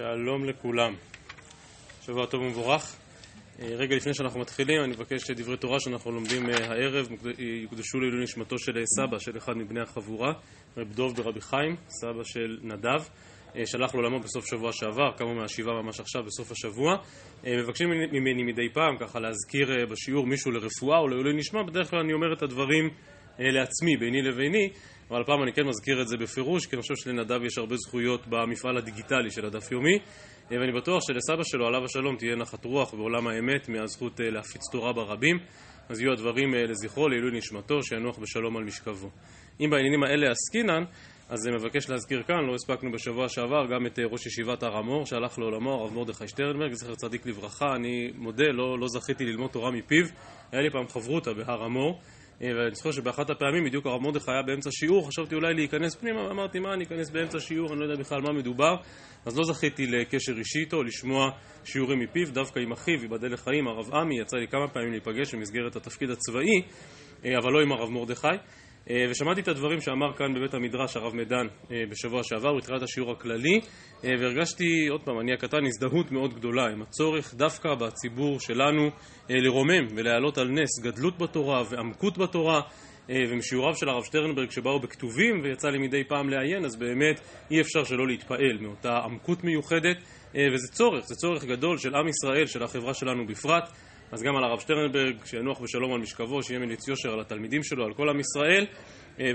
שלום לכולם, שבוע טוב ומבורך. רגע לפני שאנחנו מתחילים, אני מבקש שדברי תורה שאנחנו לומדים הערב יוקדשו לעילוי נשמתו של סבא של אחד מבני החבורה, רב דוב ברבי חיים, סבא של נדב, שלח לעולמו בסוף שבוע שעבר, כמה מהשבעה ממש עכשיו בסוף השבוע. מבקשים ממני מדי פעם ככה להזכיר בשיעור מישהו לרפואה או לעילוי נשמה. בדרך כלל אני אומר את הדברים לעצמי, ביני לביני, אבל הפעם אני כן מזכיר את זה בפירוש, כי אני חושב שלנדב יש הרבה זכויות במפעל הדיגיטלי של הדף יומי, ואני בטוח שלסבא שלו, עליו השלום, תהיה נחת רוח בעולם האמת מהזכות להפיץ תורה ברבים. אז יהיו הדברים לזכרו, לעילוי נשמתו, שינוח בשלום על משכבו. אם בעניינים האלה עסקינן, אז מבקש להזכיר כאן, לא הספקנו בשבוע שעבר, גם את ראש ישיבת הרמור, שהלך לעולמו, רב מרדכי שטרנברג, זכר צדיק לברכה. אני מודה, לא זכיתי ללמוד תורה מפיו. היה לי פעם חברותה בהרמור, ואני זוכר שבאחת הפעמים בדיוק הרב מרדכי היה באמצע שיעור, חשבתי אולי להיכנס פנימה, ואמרתי מה, אני אכנס באמצע שיעור, אני לא יודע בכלל מה מדובר, אז לא זכיתי לקשר אישי איתו, לשמוע שיעורים מפיו. דווקא עם אחיו, ייבדל לחיים, הרב עמי, יצא לי כמה פעמים להיפגש במסגרת התפקיד הצבאי, אבל לא עם הרב מרדכי, ושמעתי את הדברים שאמר כאן בבית המדרש הרב מדן בשבוע שעבר, הוא התחיל את השיעור הכללי, והרגשתי, עוד פעם, אני הקטן, הזדהות מאוד גדולה עם הצורך דווקא בציבור שלנו לרומם ולהעלות על נס גדלות בתורה ועמקות בתורה, ומשיעוריו של הרב שטרנברג שבאו בכתובים ויצא לי מדי פעם לעיין, אז באמת אי אפשר שלא להתפעל מאותה עמקות מיוחדת, וזה צורך, זה צורך גדול של עם ישראל, של החברה שלנו בפרט. אז גם על הרב שטרנברג, שינוח בשלום על משכבו, שיהיה מליץ יושר על התלמידים שלו, על כל עם ישראל,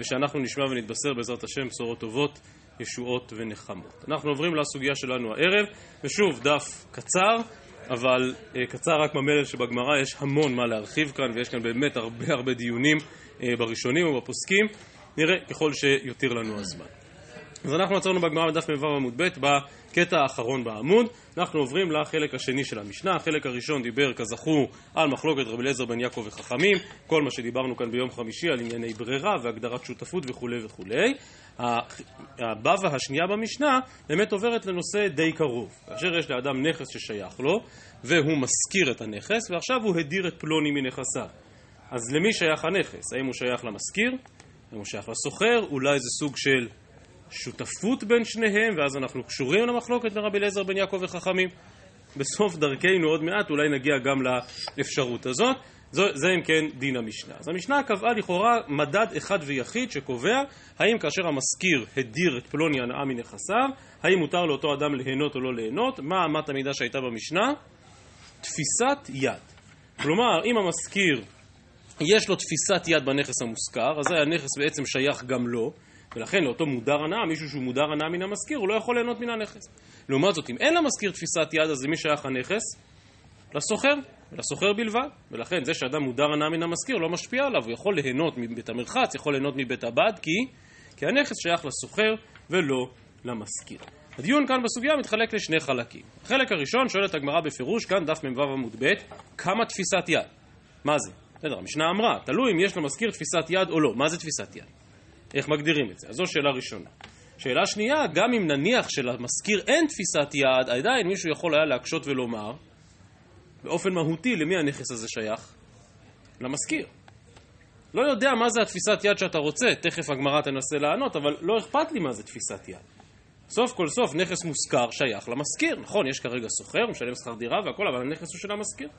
ושאנחנו נשמע ונתבשר בעזרת השם בשורות טובות, ישועות ונחמות. אנחנו עוברים לסוגיה שלנו הערב, ושוב דף קצר, אבל קצר רק ממלל שבגמרא יש המון מה להרחיב כאן, ויש כאן באמת הרבה דיונים בראשונים ובפוסקים, נראה ככל שיותיר לנו הזמן. אז אנחנו עצרנו בגמרא בדף מ"ו עמוד ב' בקטע האחרון בעמוד. אנחנו עוברים לחלק השני של המשנה. החלק הראשון דיבר כזכור על מחלוקת רבי אליעזר בן יעקב וחכמים, כל מה שדיברנו כאן ביום חמישי על ענייני ברירה והגדרת שותפות וכולי וכולי. הבבא השנייה במשנה באמת עוברת לנושא די קרוב, כאשר יש לאדם נכס ששייך לו והוא מזכיר את הנכס, ועכשיו הוא הדיר את פלוני מנכסיו. אז למי שייך הנכס? האם הוא שייך למזכיר? האם הוא שייך לסוחר? אולי זה סוג של שותפות בין שניהם, ואז אנחנו קשורים למחלוקת לרבי אליעזר בן יעקב וחכמים. בסוף דרכנו עוד מעט אולי נגיע גם לאפשרות הזאת. זה אם כן דין המשנה. אז המשנה קבעה לכאורה מדד אחד ויחיד שקובע האם כאשר המזכיר הדיר את פלוני הנאה מנכסיו, האם מותר לאותו אדם ליהנות או לא ליהנות. מה אמת המידה שהייתה במשנה? תפיסת יד. כלומר, אם המזכיר יש לו תפיסת יד בנכס המוזכר, אז הנכס בעצם שייך גם לו, ולכן לאותו מודר הנאה, מישהו שהוא מודר הנאה מן המזכיר, הוא לא יכול ליהנות מן הנכס. לעומת זאת, אם אין למזכיר תפיסת יד, אז למי שייך הנכס? לסוחר, ולסוחר בלבד. ולכן זה שאדם מודר הנאה מן המזכיר לא משפיע עליו, הוא יכול ליהנות מבית המרחץ, יכול ליהנות מבית הבד, כי הנכס שייך לסוחר ולא למזכיר. הדיון כאן בסוגיה מתחלק לשני חלקים. החלק הראשון, שואלת הגמרא בפירוש, כאן דף מ"ו עמוד ב', כמה תפיסת יד? מה זה? בסדר, המשנה אמרה, תלוי אם יש למזכיר תפיסת יד או לא. מה זה תפיסת יד? איך מגדירים את זה? אז זו שאלה ראשונה. שאלה שנייה, גם אם נניח שלמזכיר אין תפיסת יד, עדיין מישהו יכול היה להקשות ולומר, באופן מהותי, למי הנכס הזה שייך? למזכיר. לא יודע מה זה התפיסת יד שאתה רוצה, תכף הגמרא תנסה לענות, אבל לא אכפת לי מה זה תפיסת יד. סוף כל סוף, נכס מוזכר שייך למזכיר. נכון, יש כרגע סוחר, משלם שכר דירה והכל, אבל הנכס הוא של המזכיר.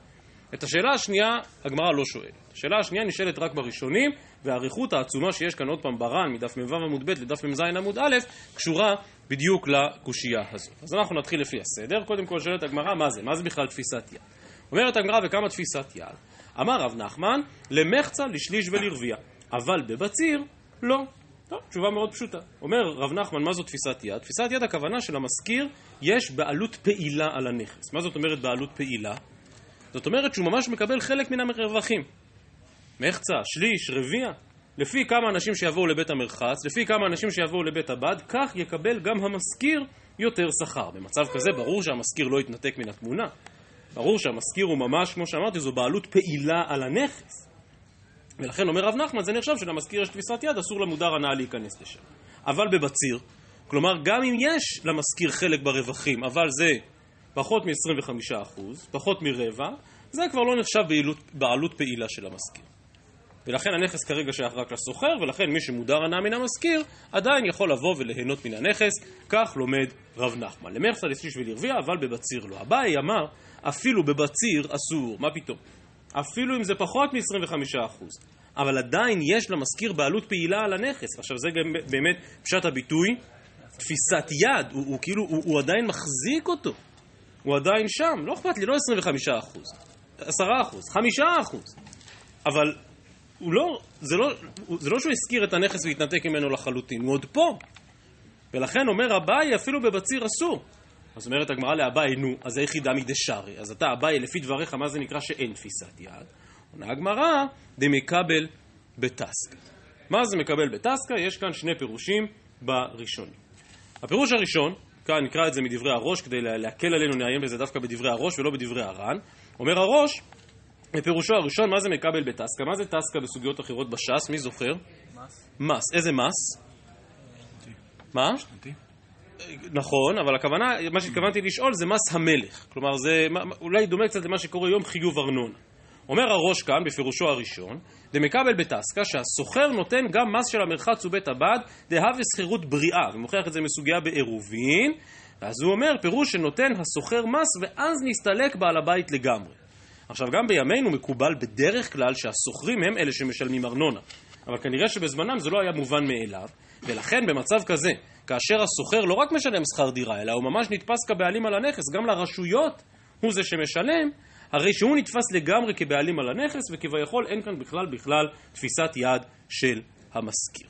את השאלה השנייה, הגמרא לא שואלת. השאלה השנייה נשאלת רק בראשונים, והאריכות העצומה שיש כאן עוד פעם ברן, מדף מ"ו עמוד ב' לדף מז עמוד א', קשורה בדיוק לקושייה הזאת. אז אנחנו נתחיל לפי הסדר. קודם כל שואלת הגמרא, מה זה? מה זה בכלל תפיסת יד? אומרת הגמרא, וכמה תפיסת יד? אמר רב נחמן, למחצה, לשליש ולרביע, אבל בבציר, לא. טוב, תשובה מאוד פשוטה. אומר רב נחמן, מה זו תפיסת יד? תפיסת יד, הכוונה של המזכיר, יש בעלות פעילה על הנכס. מה זאת אומרת בעלות פעילה? זאת אומרת שהוא ממש מקבל חלק מן המרווחים. מחצה, שליש, רביע. לפי כמה אנשים שיבואו לבית המרחץ, לפי כמה אנשים שיבואו לבית הבד, כך יקבל גם המזכיר יותר שכר. במצב כזה ברור שהמזכיר לא יתנתק מן התמונה. ברור שהמזכיר הוא ממש, כמו שאמרתי, זו בעלות פעילה על הנכס. ולכן אומר רב נחמן, זה נחשב שלמזכיר יש תפיסת יד, אסור למודר הנאה להיכנס לשם. אבל בבציר, כלומר גם אם יש למזכיר חלק ברווחים, אבל זה פחות מ-25%, פחות מרבע, זה כבר לא נחשב בעלות פעילה של המזכיר. ולכן הנכס כרגע שייך רק לסוחר, ולכן מי שמודר הנע מן המשכיר עדיין יכול לבוא וליהנות מן הנכס. כך לומד רב נחמן. למרצה לסיש ולרביע, אבל בבציר לא. הבאי אמר, אפילו בבציר אסור. מה פתאום? אפילו אם זה פחות מ-25%. אבל עדיין יש למשכיר בעלות פעילה על הנכס. עכשיו זה גם באמת פשט הביטוי, תפיסת יד. הוא כאילו, הוא עדיין מחזיק אותו. הוא עדיין שם. לא אכפת לי, לא 25%. 10%, 5%. אבל הוא לא, זה לא שהוא הזכיר את הנכס והתנתק ממנו לחלוטין. הוא עוד פה. ולכן אומר הבאי, אפילו בבציר אסור. אז אומרת הגמרא להבאי, נו, אז זה יחידה מדשרי. אז אתה הבאי, לפי דבריך, מה זה נקרא שאין תפיסת יד? עונה הגמרא, דמקבל בטסקה. מה זה מקבל בטסקה? יש כאן שני פירושים בראשונים. הפירוש הראשון, כאן נקרא את זה מדברי הראש, כדי להקל עלינו נעיין בזה דווקא בדברי הראש ולא בדברי הרן. אומר הראש, בפירושו הראשון, מה זה מקבל בטסקה? מה זה טסקה בסוגיות אחרות בש"ס? מי זוכר? מס. איזה מס? מה? נכון, אבל הכוונה, מה שהתכוונתי לשאול זה מס המלך. כלומר, זה אולי דומה קצת למה שקורה היום חיוב ארנונה. אומר הראש כאן, בפירושו הראשון, דמקבל בטסקה, שהסוחר נותן גם מס של המרחץ ובית הבד, דהווה סחירות בריאה, ומוכיח את זה מסוגיה בעירובין, ואז הוא אומר, פירוש שנותן הסוחר מס, ואז נסתלק בעל הבית לגמרי. עכשיו, גם בימינו מקובל בדרך כלל שהסוחרים הם אלה שמשלמים ארנונה, אבל כנראה שבזמנם זה לא היה מובן מאליו, ולכן במצב כזה, כאשר הסוחר לא רק משלם שכר דירה, אלא הוא ממש נתפס כבעלים על הנכס, גם לרשויות הוא זה שמשלם, הרי שהוא נתפס לגמרי כבעלים על הנכס, וכביכול אין כאן בכלל תפיסת יד של המשכיר.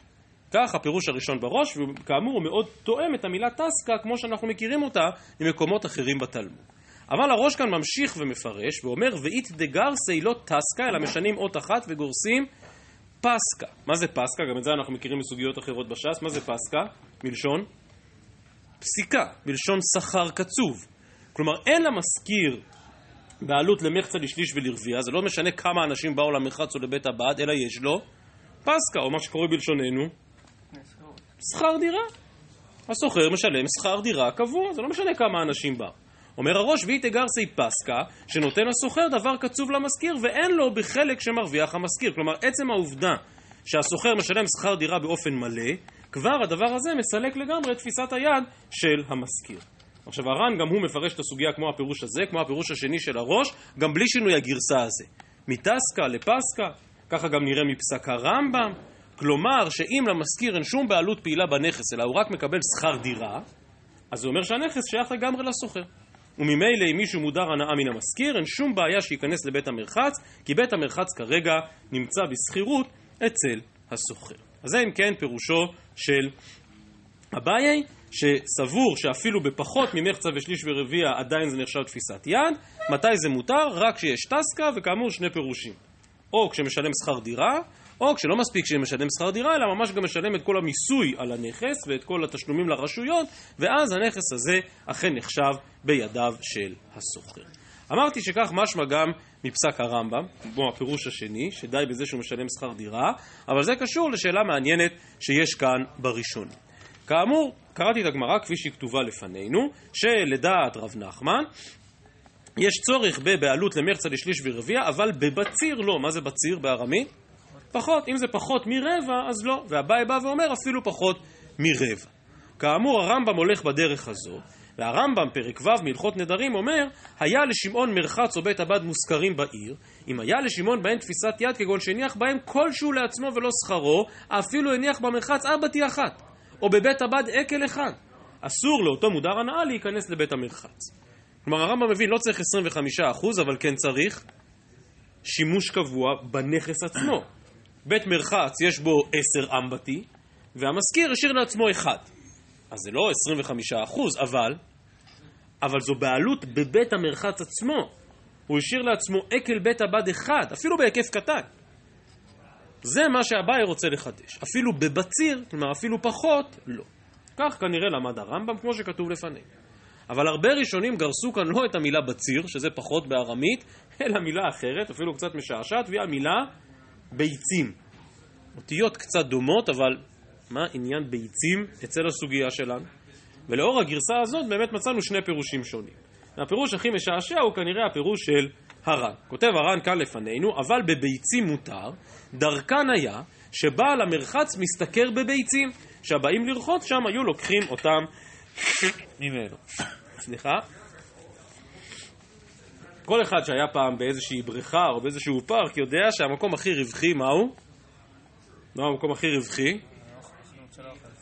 כך הפירוש הראשון בראש, וכאמור הוא מאוד תואם את המילה טסקה, כמו שאנחנו מכירים אותה, ממקומות אחרים בתלמוד. אבל הראש כאן ממשיך ומפרש, ואומר, ואית דגרסי לא טסקה, אלא משנים אות אחת וגורסים פסקה. מה זה פסקה? גם את זה אנחנו מכירים מסוגיות אחרות בש"ס. מה זה פסקה? מלשון פסיקה, מלשון שכר קצוב. כלומר, אין למשכיר בעלות למחצה לשליש ולרביע, זה לא משנה כמה אנשים באו למחץ או לבית הבד, אלא יש לו פסקה, או מה שקורה בלשוננו, שכר דירה. הסוחר משלם שכר דירה קבוע, זה לא משנה כמה אנשים באו. אומר הראש, והיא תגרסי פסקה, שנותן הסוחר דבר קצוב למזכיר, ואין לו בחלק שמרוויח המזכיר. כלומר, עצם העובדה שהסוחר משלם שכר דירה באופן מלא, כבר הדבר הזה מסלק לגמרי את תפיסת היד של המזכיר. עכשיו, הרן גם הוא מפרש את הסוגיה כמו הפירוש הזה, כמו הפירוש השני של הראש, גם בלי שינוי הגרסה הזה. מטסקה לפסקה, ככה גם נראה מפסק הרמב"ם. כלומר, שאם למשכיר אין שום בעלות פעילה בנכס, אלא הוא רק מקבל שכר דירה, אז זה אומר שהנכס שייך לגמרי לסוחר. וממילא, אם מישהו מודר הנאה מן המשכיר, אין שום בעיה שייכנס לבית המרחץ, כי בית המרחץ כרגע נמצא בסחירות אצל הסוחר. אז זה אם כן פירושו של הבעיה, שסבור שאפילו בפחות ממחצה ושליש ורביע עדיין זה נחשב תפיסת יד. מתי זה מותר? רק שיש טסקה, וכאמור שני פירושים, או כשמשלם שכר דירה, או כשלא מספיק שמשלם שכר דירה, אלא ממש גם משלם את כל המיסוי על הנכס ואת כל התשלומים לרשויות, ואז הנכס הזה אכן נחשב בידיו של הסוחר. אמרתי שכך משמע גם מפסק הרמב"ם, כמו הפירוש השני, שדי בזה שהוא משלם שכר דירה, אבל זה קשור לשאלה מעניינת שיש כאן בראשון. כאמור, קראתי את הגמרא כפי שהיא כתובה לפנינו, שלדעת רב נחמן, יש צורך בבעלות למחצה לשליש ורביע, אבל בבציר לא. מה זה בציר בארמית? פחות. אם זה פחות מרבע, אז לא. והבאי בא ואומר, אפילו פחות מרבע. כאמור, הרמב"ם הולך בדרך הזו, והרמב"ם פרק ו' מהלכות נדרים אומר, היה לשמעון מרחץ או בית הבד מוזכרים בעיר, אם היה לשמעון בהם תפיסת יד כגון שהניח בהם כלשהו לעצמו ולא שכרו, אפילו הניח במרחץ אבתי אחת. או בבית הבד אקל אחד. אסור לאותו מודר הנאה להיכנס לבית המרחץ. כלומר, הרמב"ם מבין, לא צריך 25%, אבל כן צריך שימוש קבוע בנכס עצמו. בית מרחץ יש בו 10 אמבטי, והמזכיר השאיר לעצמו אחד. אז זה לא 25%, אבל זו בעלות בבית המרחץ עצמו. הוא השאיר לעצמו אקל בית הבד אחד, אפילו בהיקף קטן. זה מה שהבאי רוצה לחדש. אפילו בבציר, כלומר אפילו פחות, לא. כך כנראה למד הרמב"ם, כמו שכתוב לפני. אבל הרבה ראשונים גרסו כאן לא את המילה בציר, שזה פחות בארמית, אלא מילה אחרת, אפילו קצת משעשעת, והיא המילה ביצים. אותיות קצת דומות, אבל מה עניין ביצים אצל הסוגיה שלנו? ולאור הגרסה הזאת באמת מצאנו שני פירושים שונים. והפירוש הכי משעשע הוא כנראה הפירוש של הרן. כותב הרן כאן לפנינו, אבל בביצים מותר, דרכן היה שבעל המרחץ מסתכר בביצים, שהבאים לרחוץ שם היו לוקחים אותם ממנו. סליחה. כל אחד שהיה פעם באיזושהי בריכה או באיזשהו פארק יודע שהמקום הכי רווחי מהו? מהו המקום הכי רווחי?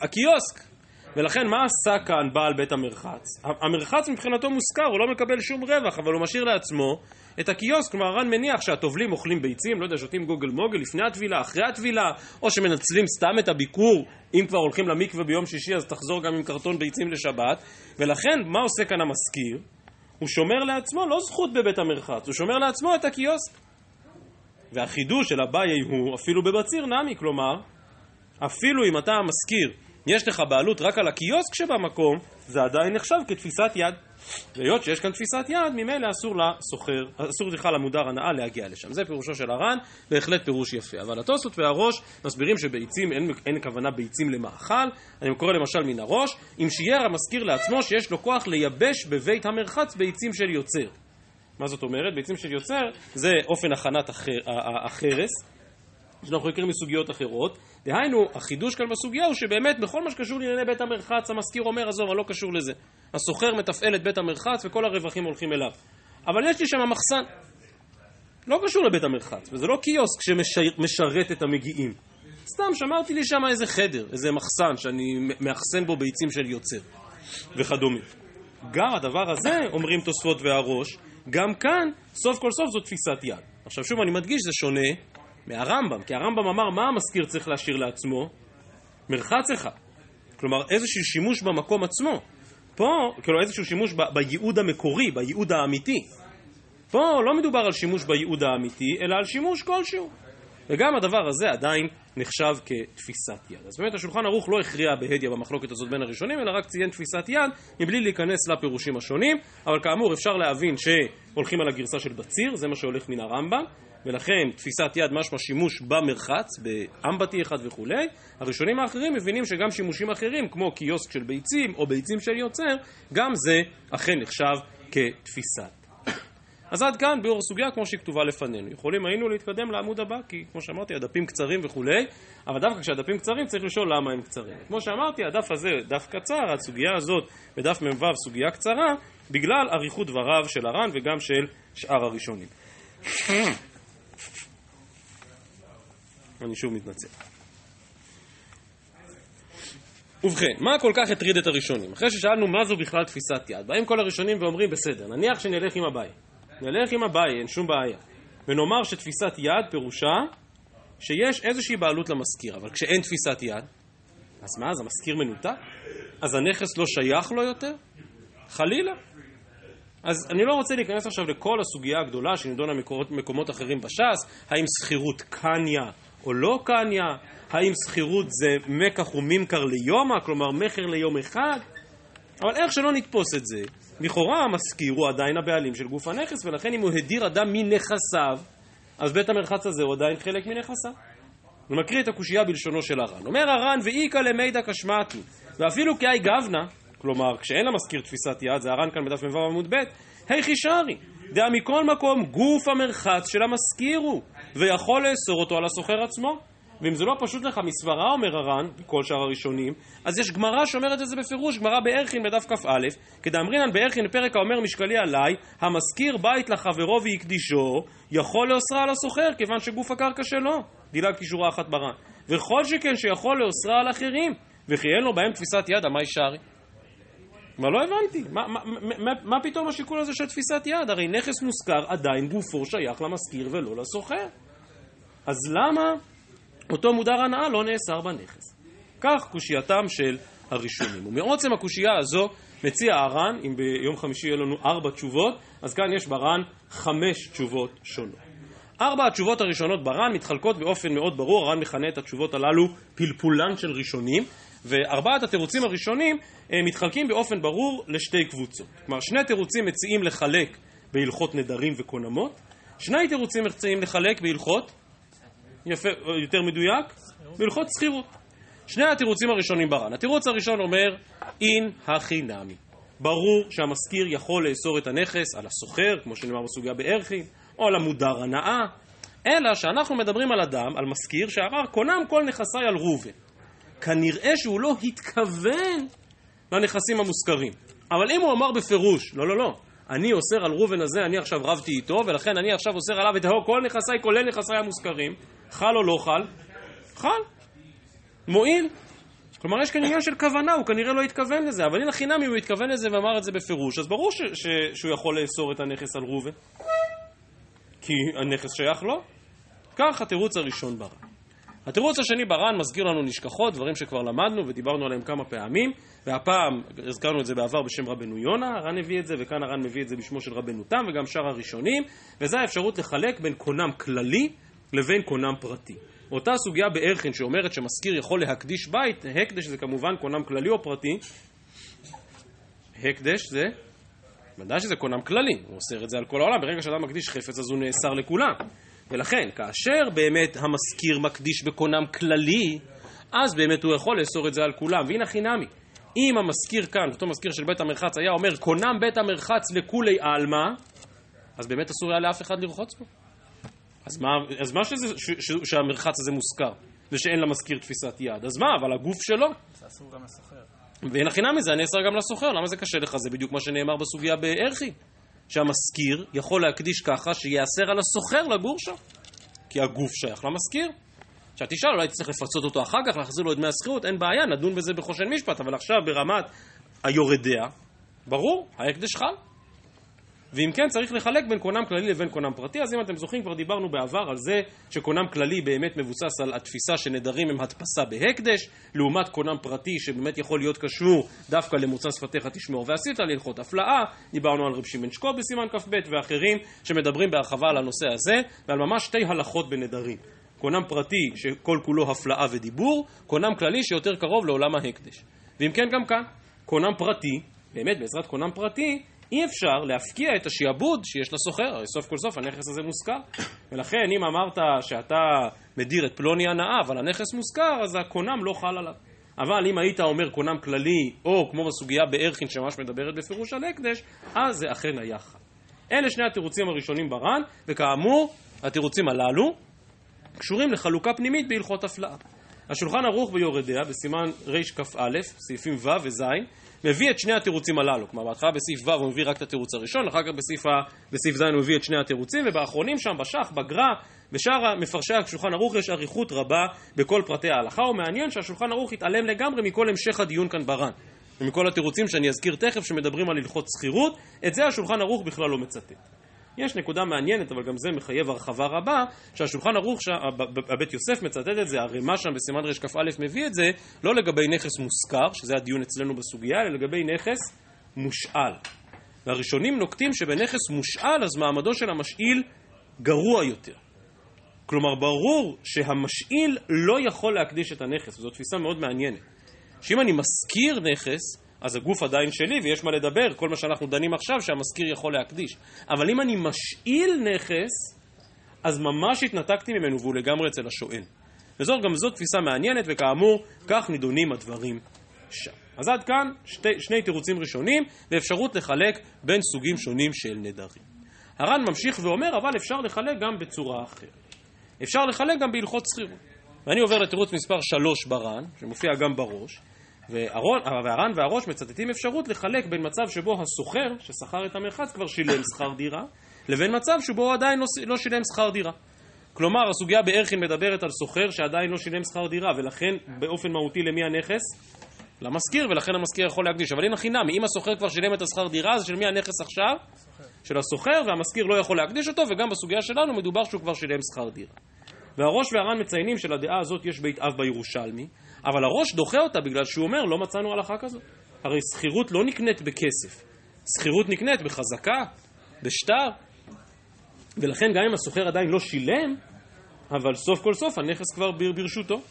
הקיוסק. ולכן מה עשה כאן בעל בית המרחץ? המרחץ מבחינתו מוזכר, הוא לא מקבל שום רווח, אבל הוא משאיר לעצמו את הקיוסק. כלומר, הר"ן מניח שהטובלים אוכלים ביצים, לא יודע, שותים גוגל מוגל לפני התבילה, אחרי התבילה, או שמנצלים סתם את הביקור, אם כבר הולכים למקווה ביום שישי, אז תחזור גם עם קרטון ביצים לשבת. ולכן, מה עושה כאן המשכיר? הוא שומר לעצמו, לא זכות בבית המרחץ, הוא שומר לעצמו את הקיוסק. והחידוש של הבעיה הוא, אפילו בבציר נמי, כלומר, אפילו אם אתה המשכיר, יש לך בעלות רק על הקיוסק שבמקום, זה עדיין נחשב כתפיסת יד. והיות שיש כאן תפיסת יד, ממילא אסור לסוחר, אסור לך למודר הנאה להגיע לשם. זה פירושו של הר"ן, בהחלט פירוש יפה. אבל התוספות והראש מסבירים שביצים, אין כוונה ביצים למאכל. אני קורא למשל מן הראש, אם שייר המזכיר לעצמו שיש לו כוח לייבש בבית המרחץ ביצים של יוצר. מה זאת אומרת? ביצים של יוצר זה אופן הכנת החרס. שאנחנו יקרים מסוגיות אחרות, דהיינו, החידוש כאן בסוגיה הוא שבאמת בכל מה שקשור לענייני בית המרחץ, המזכיר אומר, עזוב, לא קשור לזה. הסוחר מתפעל את בית המרחץ וכל הרווחים הולכים אליו. אבל יש לי שם המחסן, לא קשור לבית המרחץ, וזה לא קיוסק שמשרת את המגיעים. סתם שמרתי לי שם איזה חדר, איזה מחסן שאני מאחסן בו ביצים של יוצר וכדומה. גם הדבר הזה, אומרים תוספות והראש, גם כאן, סוף כל סוף זו תפיסת יד. עכשיו שוב, אני מדגיש, זה שונה מהרמב"ם, כי הרמב"ם אמר מה המזכיר צריך להשאיר לעצמו? מרחץ אחד. כלומר, איזשהו שימוש במקום עצמו. פה, כאילו איזשהו שימוש בייעוד המקורי, בייעוד האמיתי. פה לא מדובר על שימוש בייעוד האמיתי, אלא על שימוש כלשהו. וגם הדבר הזה עדיין נחשב כתפיסת יד. אז באמת השולחן ערוך לא הכריע בהדיה במחלוקת הזאת בין הראשונים, אלא רק ציין תפיסת יד, מבלי להיכנס לפירושים השונים, אבל כאמור אפשר להבין שהולכים על הגרסה של בציר, זה מה שהולך מן הרמב"ם, ולכן תפיסת יד משמע שימוש במרחץ, באמבטי אחד וכו'. הראשונים האחרים מבינים שגם שימושים אחרים, כמו קיוסק של ביצים או ביצים של יוצר, גם זה אכן נחשב כתפיסת. אז עד כאן ביאור הסוגיה כמו שהיא כתובה לפנינו. יכולים היינו להתקדם לעמוד הבא, כי כמו שאמרתי, הדפים קצרים וכולי, אבל דווקא כשהדפים קצרים צריך לשאול למה הם קצרים. כמו שאמרתי, הדף הזה דף קצר, הסוגיה הזאת בדף מ"ו סוגיה קצרה, בגלל אריכות דבריו של הר"ן וגם של שאר הראשונים. אני שוב מתנצל. ובכן, מה כל כך הטריד את הראשונים? אחרי ששאלנו מה זו בכלל תפיסת יד, באים כל הראשונים ואומרים בסדר, נניח שנלך עם הבאי. נלך עם הבאי, אין שום בעיה. ונאמר שתפיסת יד פירושה שיש איזושהי בעלות למזכיר, אבל כשאין תפיסת יד, אז מה? אז המזכיר מנותק? אז הנכס לא שייך לו יותר? חלילה. אז אני לא רוצה להיכנס עכשיו לכל הסוגיה הגדולה שנדונה מקומות אחרים בש"ס, האם סחירות קניה או לא קניה, האם סחירות זה מקח וממכר ליומה, כלומר מחר ליום אחד, אבל איך שלא נתפוס את זה, לכאורה המשכיר הוא עדיין הבעלים של גוף הנכס, ולכן אם הוא הדיר אדם מנכסיו, אז בית המרחץ הזה הוא עדיין חלק מנכסיו. הוא מקריא את הקושייה בלשונו של הר"ן. אומר הר"ן, ואיקה למידע קשמעתי, ואפילו כאי גוונה, כלומר, כשאין למזכיר תפיסת יד, זה הר"ן כאן בדף מ"ו עמוד ב', היכי שרי, דעה מכל מקום גוף המרחץ של המזכיר הוא, ויכול לאסור אותו על הסוחר עצמו. ואם זה לא פשוט לך מסברה, אומר הר"ן, בכל שאר הראשונים, אז יש גמרא שאומרת את זה בפירוש, גמרא בערכין בדף כ"א, כדאמרינן בערכין בפרק האומר משקלי עליי, המזכיר בית לחברו ויקדישו, יכול לאוסרה על הסוחר, כיוון שגוף הקרקע שלו, דילגתי שורה אחת בר"ן, וכל שכן שיכול לאוסרה על אחרים, וכי אין לו בהם תפיסת יד, המאי שרי. מה לא הבנתי? מה פתאום השיקול הזה של תפיסת יד? הרי נכס מוזכר עדיין גופו שייך למזכיר ולא לסוחר. אז למה אותו מודר הנאה לא נאסר בנכס? כך קושייתם של הראשונים. ומעוצם הקושייה הזו מציע הר"ן, אם ביום חמישי יהיה לנו 4 תשובות, אז כאן יש בר"ן 5 תשובות שונות. 4 התשובות הראשונות בר"ן מתחלקות באופן מאוד ברור, הר"ן מכנה את התשובות הללו פלפולן של ראשונים, וארבעת התירוצים הראשונים מתחלקים באופן ברור לשתי קבוצות. כלומר, 2 תירוצים מציעים לחלק בהלכות נדרים וקונמות, 2 תירוצים מציעים לחלק בהלכות, יפה, יותר מדויק, בהלכות סחירות. 2 התירוצים הראשונים בר"ן. התירוץ הראשון אומר, אין הכי נמי. ברור שהמזכיר יכול לאסור את הנכס על הסוחר, כמו שנאמר בסוגיה בערכין, או על המודר הנאה, אלא שאנחנו מדברים על אדם, על מזכיר, שאמר, קונם כל נכסי על רובן. כנראה שהוא לא התכוון לנכסים המוזכרים. אבל אם הוא אמר בפירוש, לא, לא, לא, אני אוסר על רובן הזה, אני עכשיו רבתי איתו, ולכן אני עכשיו אוסר עליו את כל נכסי, כולל נכסי המוזכרים, חל או לא חל? חל. מועיל. כלומר, יש כאן עניין של כוונה, הוא כנראה לא התכוון לזה, אבל אין לחינם אם הוא התכוון לזה ואמר את זה בפירוש, אז ברור שהוא יכול לאסור את הנכס על רובן. כי הנכס שייך לו. כך התירוץ הראשון ברן. התירוץ השני ברן מזכיר לנו נשכחות, דברים שכבר למדנו ודיברנו עליהם כמה פעמים, והפעם הזכרנו את זה בעבר בשם רבנו יונה, הרן הביא את זה, וכאן הרן מביא את זה בשמו של רבנו תם, וגם שאר הראשונים, וזו האפשרות לחלק בין קונם כללי לבין קונם פרטי. אותה סוגיה בערכין שאומרת שמזכיר יכול להקדיש בית, הקדש זה כמובן קונם כללי או פרטי, הקדש זה... ודאי שזה קונם כללי, הוא אוסר את זה על כל העולם, ברגע שאדם מקדיש חפץ אז הוא נאסר לכולם. ולכן, כאשר באמת המזכיר מקדיש בקונם כללי, אז באמת הוא יכול לאסור את זה על כולם. והנה חינמי, אם המזכיר כאן, אותו מזכיר של בית המרחץ, היה אומר, קונם בית המרחץ לכולי אלמה, אז באמת אסור היה לאף אחד לרחוץ פה. אז מה שהמרחץ הזה מוזכר, זה שאין למזכיר תפיסת יד. אז מה, אבל הגוף שלו? זה אסור גם לסוחר. ואין החינם מזה, אני אסר גם לסוחר, למה זה קשה לך? זה בדיוק מה שנאמר בסוגיה בערכי, שהמזכיר יכול להקדיש ככה שיעשר על הסוחר לגור שם, כי הגוף שייך למזכיר. עכשיו תשאל, אולי תצטרך לפצות אותו אחר כך, להחזיר לו את דמי השכירות, אין בעיה, נדון בזה בחושן משפט, אבל עכשיו ברמת היורדיה, ברור, ההקדש חל. ואם כן, צריך לחלק בין קונם כללי לבין קונם פרטי, אז אם אתם זוכרים, כבר דיברנו בעבר על זה שקונם כללי באמת מבוסס על התפיסה שנדרים עם הדפסה בהקדש, לעומת קונם פרטי שבאמת יכול להיות קשור דווקא למוצא שפתיך תשמור ועשית להלכות הפלאה, דיברנו על רב שמעון שקו בסימן כף ב' ואחרים שמדברים בהרחבה על הנושא הזה, ועל ממש שתי הלכות בנדרים. קונם פרטי שכל כולו הפלאה ודיבור, קונם כללי שיותר קרוב לעולם ההקדש. ואם כן, גם כאן, קונם פרטי, באמת בעזרת קונם פרטי, אי אפשר להפקיע את השיעבוד שיש לסוחר, הרי סוף כל סוף הנכס הזה מוזכר. ולכן אם אמרת שאתה מדיר את פלוני הנאה, אבל הנכס מוזכר, אז הקונם לא חל עליו. אבל אם היית אומר קונם כללי, או כמו בסוגיה בערכין שמש מדברת בפירוש על הקדש, אז זה אכן היה חל. אלה שני התירוצים הראשונים ברן, וכאמור, התירוצים הללו קשורים לחלוקה פנימית בהלכות הפלאה. השולחן ארוך ביורדיה, בסימן רק"א, סעיפים ו' וז', מביא את שני התירוצים הללו. כלומר, בהתחלה בסעיף ו' הוא מביא רק את התירוץ הראשון, אחר כך בסעיף ז' הוא מביא את שני התירוצים, ובאחרונים שם, בשח, בגרא, בשאר מפרשי השולחן ערוך יש אריכות רבה בכל פרטי ההלכה, ומעניין שהשולחן ערוך התעלם לגמרי מכל המשך הדיון כאן ברן, ומכל התירוצים שאני אזכיר תכף שמדברים על הלכות שכירות, את זה השולחן ערוך בכלל לא מצטט. יש נקודה מעניינת, אבל גם זה מחייב הרחבה רבה, שהשולחן ערוך, הבית יוסף מצטט את זה, הרי מה שם בסימן רשכף א' מביא את זה, לא לגבי נכס מוזכר, שזה הדיון אצלנו בסוגיה, אלא לגבי נכס מושאל. והראשונים נוקטים שבנכס מושאל, אז מעמדו של המשאיל גרוע יותר. כלומר, ברור שהמשאיל לא יכול להקדיש את הנכס, וזו תפיסה מאוד מעניינת. שאם אני מזכיר נכס, אז הגוף עדיין שלי, ויש מה לדבר, כל מה שאנחנו דנים עכשיו, שהמזכיר יכול להקדיש. אבל אם אני משאיל נכס, אז ממש התנתקתי ממנו, והוא לגמרי אצל השואל. וזאת גם זאת תפיסה מעניינת, וכאמור, כך נידונים הדברים שם. אז עד כאן, שני תירוצים ראשונים, ואפשרות לחלק בין סוגים שונים של נדרים. הר"ן ממשיך ואומר, אבל אפשר לחלק גם בצורה אחרת. אפשר לחלק גם בהלכות שכירות. ואני עובר לתירוץ מספר 3 בר"ן, שמופיע גם בראש, והרן והראש מצטטים אפשרות לחלק בין מצב שבו הסוחר ששכר את המרחץ כבר שילם שכר דירה, לבין מצב שבו עדיין לא שילם שכר דירה. כלומר, הסוגיה בערכין מדברת על סוחר שעדיין לא שילם שכר דירה, ולכן באופן מהותי למי הנכס? למזכיר, ולכן המזכיר יכול להקדיש. אבל אין החינם, אם הסוחר כבר שילם את השכר דירה, אז של מי הנכס עכשיו? של הסוחר, והמזכיר לא יכול להקדיש אותו, וגם בסוגיה שלנו מדובר שהוא כבר שילם שכר דירה. והראש והר"ן מציינים שלדעה הזאת יש בית אב בירושלמי, אבל הראש דוחה אותה בגלל שהוא אומר, לא מצאנו הלכה כזאת. הרי שכירות לא נקנית בכסף, שכירות נקנית בחזקה, בשטר, ולכן גם אם הסוחר עדיין לא שילם, אבל סוף כל סוף הנכס כבר ברשותו.